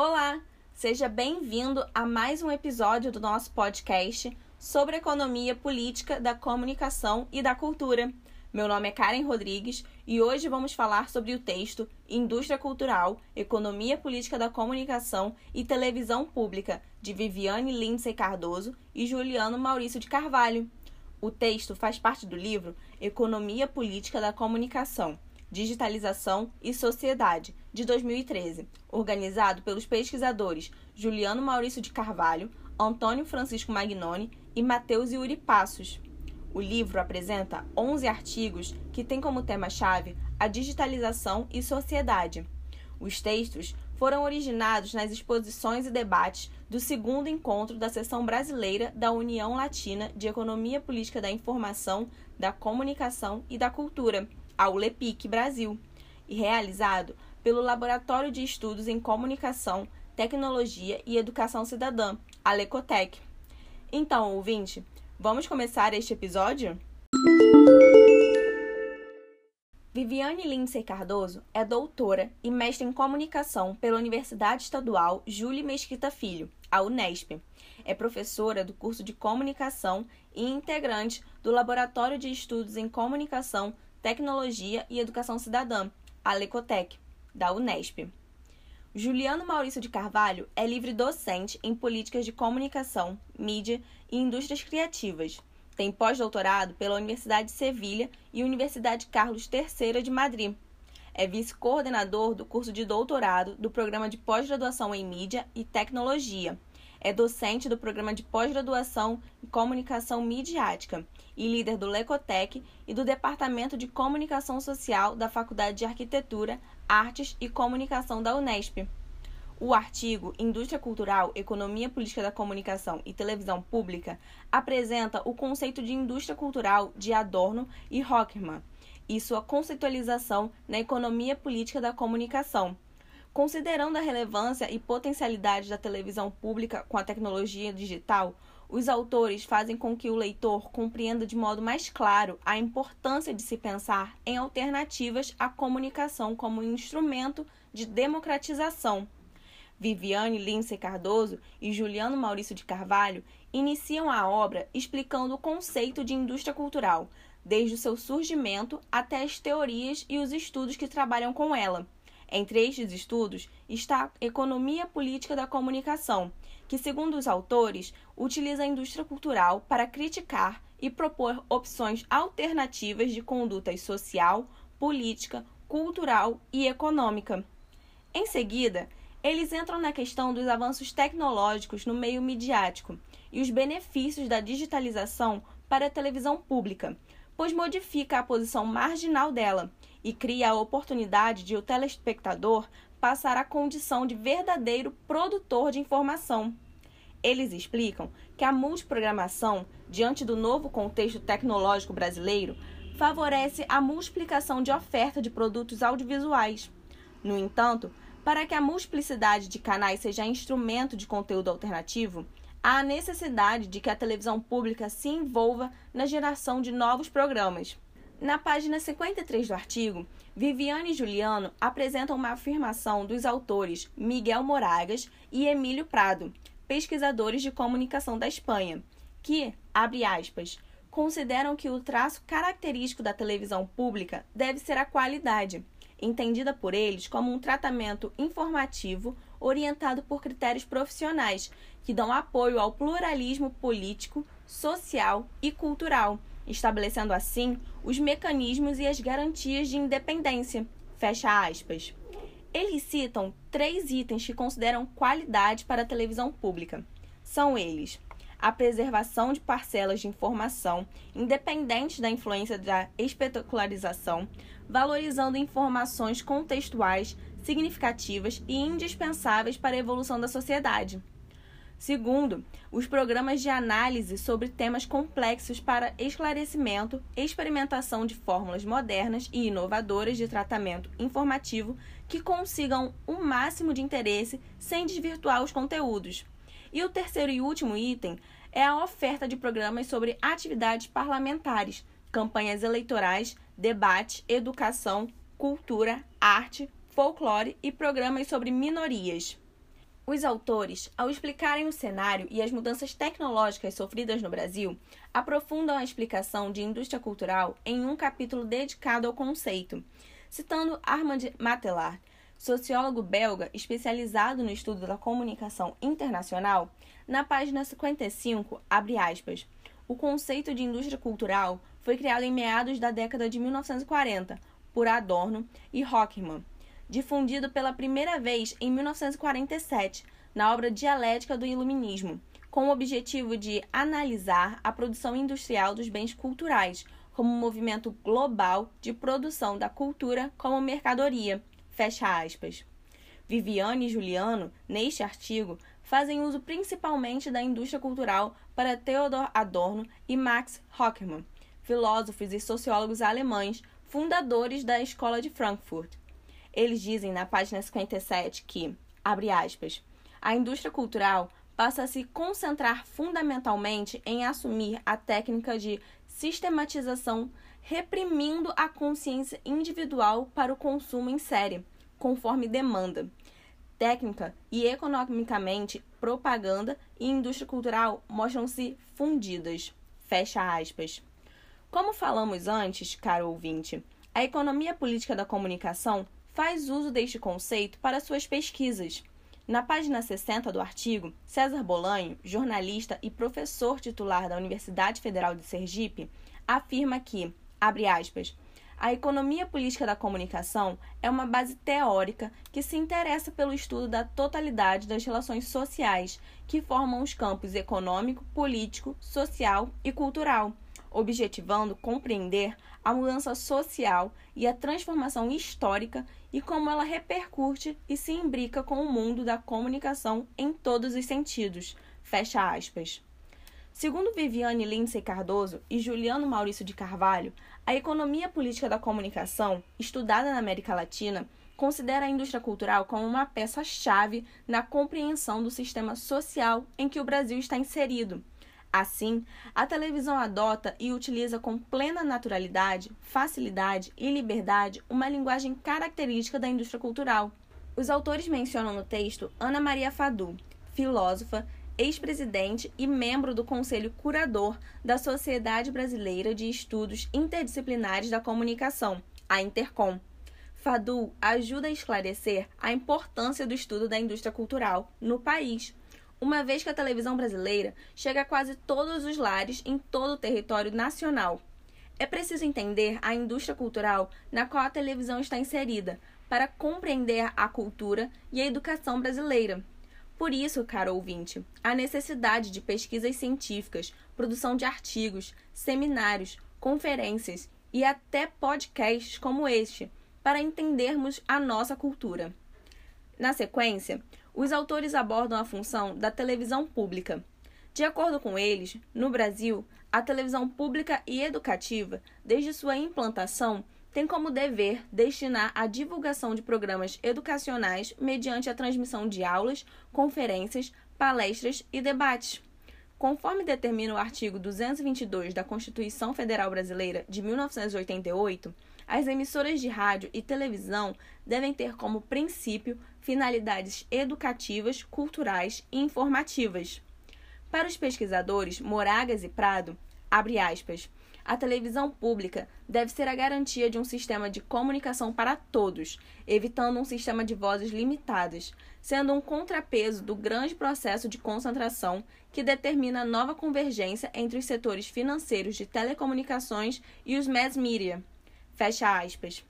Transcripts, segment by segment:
Olá, seja bem-vindo a mais um episódio do nosso podcast sobre economia política da comunicação e da cultura. Meu nome é Karen Rodrigues e hoje vamos falar sobre o texto Indústria Cultural, Economia Política da Comunicação e Televisão Pública, de Viviane Lins Cardoso e Juliano Maurício de Carvalho. O texto faz parte do livro Economia Política da Comunicação, Digitalização e Sociedade, de 2013, organizado pelos pesquisadores Juliano Maurício de Carvalho, Antônio Francisco Magnoni e Mateus Iuri Passos. O livro apresenta 11 artigos que têm como tema-chave a digitalização e sociedade. Os textos foram originados nas exposições e debates do segundo encontro da Seção Brasileira da União Latina de Economia Política da Informação, da Comunicação e da Cultura, a ULEPIC Brasil, e realizado pelo Laboratório de Estudos em Comunicação, Tecnologia e Educação Cidadã, a Lecotec. Então, ouvinte, vamos começar este episódio? Viviane Lins Cardoso é doutora e mestre em comunicação pela Universidade Estadual Júlio Mesquita Filho, a Unesp. É professora do curso de comunicação e integrante do Laboratório de Estudos em Comunicação, Tecnologia e Educação Cidadã, a Lecotec, da Unesp. Juliano Maurício de Carvalho é livre docente em políticas de comunicação, mídia e indústrias criativas. Tem pós-doutorado pela Universidade de Sevilha e Universidade Carlos III de Madrid. É vice-coordenador do curso de doutorado do Programa de Pós-Graduação em Mídia e Tecnologia. É docente do Programa de Pós-Graduação em Comunicação Midiática e líder do Lecotec e do Departamento de Comunicação Social da Faculdade de Arquitetura, Artes e Comunicação da Unesp. O artigo Indústria Cultural, Economia Política da Comunicação e Televisão Pública apresenta o conceito de indústria cultural de Adorno e Horkheimer e sua conceitualização na economia política da comunicação. Considerando a relevância e potencialidade da televisão pública com a tecnologia digital, os autores fazem com que o leitor compreenda de modo mais claro a importância de se pensar em alternativas à comunicação como instrumento de democratização. Viviane Lins Cardoso e Juliano Maurício de Carvalho iniciam a obra explicando o conceito de indústria cultural, desde o seu surgimento até as teorias e os estudos que trabalham com ela. Entre estes estudos está a economia política da comunicação, que, segundo os autores, utiliza a indústria cultural para criticar e propor opções alternativas de condutas social, política, cultural e econômica. Em seguida, eles entram na questão dos avanços tecnológicos no meio midiático e os benefícios da digitalização para a televisão pública, pois modifica a posição marginal dela e cria a oportunidade de o telespectador passar à condição de verdadeiro produtor de informação. Eles explicam que a multiprogramação, diante do novo contexto tecnológico brasileiro, favorece a multiplicação de oferta de produtos audiovisuais. No entanto, para que a multiplicidade de canais seja instrumento de conteúdo alternativo, há a necessidade de que a televisão pública se envolva na geração de novos programas. Na página 53 do artigo, Viviane e Juliano apresentam uma afirmação dos autores Miguel Moragas e Emílio Prado, pesquisadores de comunicação da Espanha, que, abre aspas, consideram que o traço característico da televisão pública deve ser a qualidade, entendida por eles como um tratamento informativo orientado por critérios profissionais que dão apoio ao pluralismo político, social e cultural, estabelecendo assim os mecanismos e as garantias de independência, fecha aspas. Eles citam 3 itens que consideram qualidade para a televisão pública. São eles: a preservação de parcelas de informação, independentes da influência da espetacularização, valorizando informações contextuais, significativas e indispensáveis para a evolução da sociedade. Segundo, os programas de análise sobre temas complexos para esclarecimento, experimentação de fórmulas modernas e inovadoras de tratamento informativo que consigam o máximo de interesse sem desvirtuar os conteúdos. E o terceiro e último item é a oferta de programas sobre atividades parlamentares, campanhas eleitorais, debate, educação, cultura, arte, folclore e programas sobre minorias. Os autores, ao explicarem o cenário e as mudanças tecnológicas sofridas no Brasil, aprofundam a explicação de indústria cultural em um capítulo dedicado ao conceito, citando Armand Mattelart, sociólogo belga especializado no estudo da comunicação internacional, na página 55, abre aspas, o conceito de indústria cultural foi criado em meados da década de 1940 por Adorno e Horkheimer, difundido pela primeira vez em 1947, na obra Dialética do Iluminismo, com o objetivo de analisar a produção industrial dos bens culturais como um movimento global de produção da cultura como mercadoria, fecha aspas. Viviane e Juliano, neste artigo, fazem uso principalmente da indústria cultural para Theodor Adorno e Max Horkheimer, filósofos e sociólogos alemães, fundadores da Escola de Frankfurt. Eles dizem na página 57 que, abre aspas, a indústria cultural passa a se concentrar fundamentalmente em assumir a técnica de sistematização, reprimindo a consciência individual para o consumo em série, conforme demanda. Técnica e economicamente propaganda e indústria cultural mostram-se fundidas, fecha aspas. Como falamos antes, caro ouvinte, a economia política da comunicação faz uso deste conceito para suas pesquisas. Na página 60 do artigo, César Bolanho, jornalista e professor titular da Universidade Federal de Sergipe, afirma que, abre aspas, a economia política da comunicação é uma base teórica que se interessa pelo estudo da totalidade das relações sociais que formam os campos econômico, político, social e cultural, objetivando compreender a mudança social e a transformação histórica e como ela repercute e se imbrica com o mundo da comunicação em todos os sentidos, fecha aspas. Segundo Viviane Lins Cardoso e Juliano Maurício de Carvalho, a economia política da comunicação, estudada na América Latina, considera a indústria cultural como uma peça-chave na compreensão do sistema social em que o Brasil está inserido. Assim, a televisão adota e utiliza com plena naturalidade, facilidade e liberdade uma linguagem característica da indústria cultural. Os autores mencionam no texto Ana Maria Fadul, filósofa, ex-presidente e membro do Conselho Curador da Sociedade Brasileira de Estudos Interdisciplinares da Comunicação, a Intercom. Fadul ajuda a esclarecer a importância do estudo da indústria cultural no país, uma vez que a televisão brasileira chega a quase todos os lares em todo o território nacional. É preciso entender a indústria cultural na qual a televisão está inserida para compreender a cultura e a educação brasileira. Por isso, caro ouvinte, a necessidade de pesquisas científicas, produção de artigos, seminários, conferências e até podcasts como este para entendermos a nossa cultura. Na sequência, os autores abordam a função da televisão pública. De acordo com eles, no Brasil, a televisão pública e educativa, desde sua implantação, tem como dever destinar à divulgação de programas educacionais mediante a transmissão de aulas, conferências, palestras e debates. Conforme determina o artigo 222 da Constituição Federal Brasileira de 1988, as emissoras de rádio e televisão devem ter como princípio finalidades educativas, culturais e informativas. Para os pesquisadores Moragas e Prado, abre aspas, a televisão pública deve ser a garantia de um sistema de comunicação para todos, evitando um sistema de vozes limitadas, sendo um contrapeso do grande processo de concentração que determina a nova convergência entre os setores financeiros de telecomunicações e os mass media. Fecha aspas.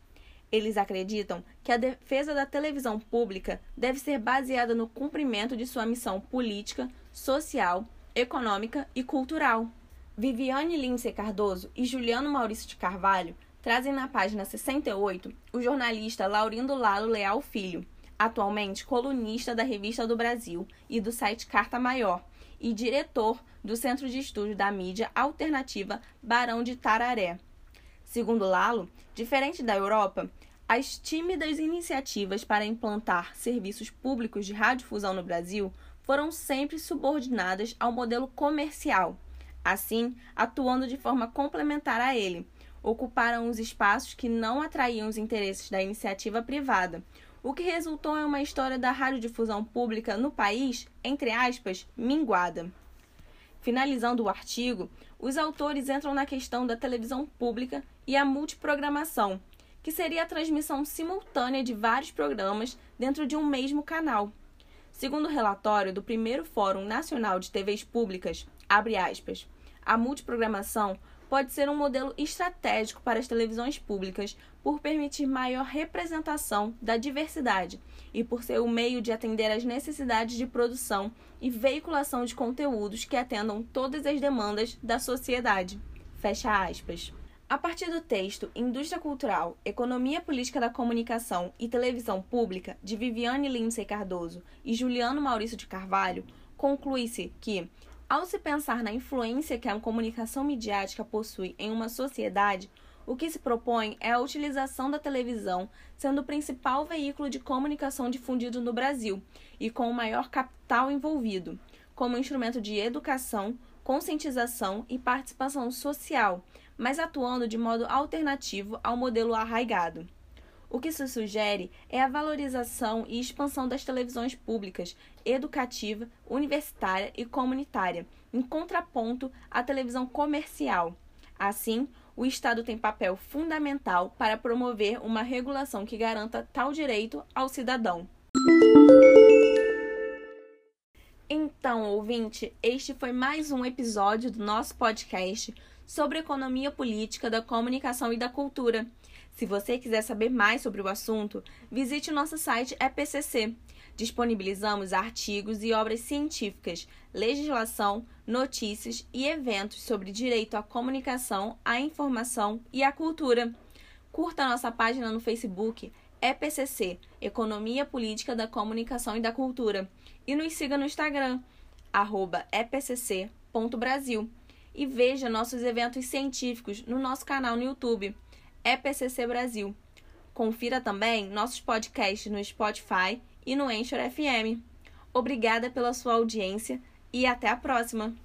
Eles acreditam que a defesa da televisão pública deve ser baseada no cumprimento de sua missão política, social, econômica e cultural. Viviane Lins Cardoso e Juliano Maurício de Carvalho trazem na página 68 o jornalista Laurindo Lalo Leal Filho, atualmente colunista da Revista do Brasil e do site Carta Maior, e diretor do Centro de Estudo da Mídia Alternativa Barão de Tararé. Segundo Lalo, diferente da Europa, as tímidas iniciativas para implantar serviços públicos de radiodifusão no Brasil foram sempre subordinadas ao modelo comercial. Assim, atuando de forma complementar a ele, ocuparam os espaços que não atraíam os interesses da iniciativa privada, o que resultou em uma história da radiodifusão pública no país, entre aspas, minguada. Finalizando o artigo, os autores entram na questão da televisão pública e a multiprogramação, que seria a transmissão simultânea de vários programas dentro de um mesmo canal. Segundo o relatório do primeiro Fórum Nacional de TVs Públicas, abre aspas, a multiprogramação pode ser um modelo estratégico para as televisões públicas por permitir maior representação da diversidade e por ser o meio de atender às necessidades de produção e veiculação de conteúdos que atendam todas as demandas da sociedade. Fecha aspas. A partir do texto Indústria Cultural, Economia Política da Comunicação e Televisão Pública, de Viviane Lins Cardoso e Juliano Maurício de Carvalho, conclui-se que, ao se pensar na influência que a comunicação midiática possui em uma sociedade, o que se propõe é a utilização da televisão sendo o principal veículo de comunicação difundido no Brasil e com o maior capital envolvido, como instrumento de educação, conscientização e participação social, mas atuando de modo alternativo ao modelo arraigado. O que se sugere é a valorização e expansão das televisões públicas, educativa, universitária e comunitária, em contraponto à televisão comercial. Assim, o Estado tem papel fundamental para promover uma regulação que garanta tal direito ao cidadão. Então, ouvinte, este foi mais um episódio do nosso podcast sobre economia política da comunicação e da cultura. Se você quiser saber mais sobre o assunto, visite o nosso site EPCC. Disponibilizamos artigos e obras científicas, legislação, notícias e eventos sobre direito à comunicação, à informação e à cultura. Curta a nossa página no Facebook, EPCC, Economia Política da Comunicação e da Cultura, e nos siga no Instagram, @epcc.brasil, e veja nossos eventos científicos no nosso canal no YouTube, EPCC Brasil. Confira também nossos podcasts no Spotify e no Anchor FM. Obrigada pela sua audiência e até a próxima!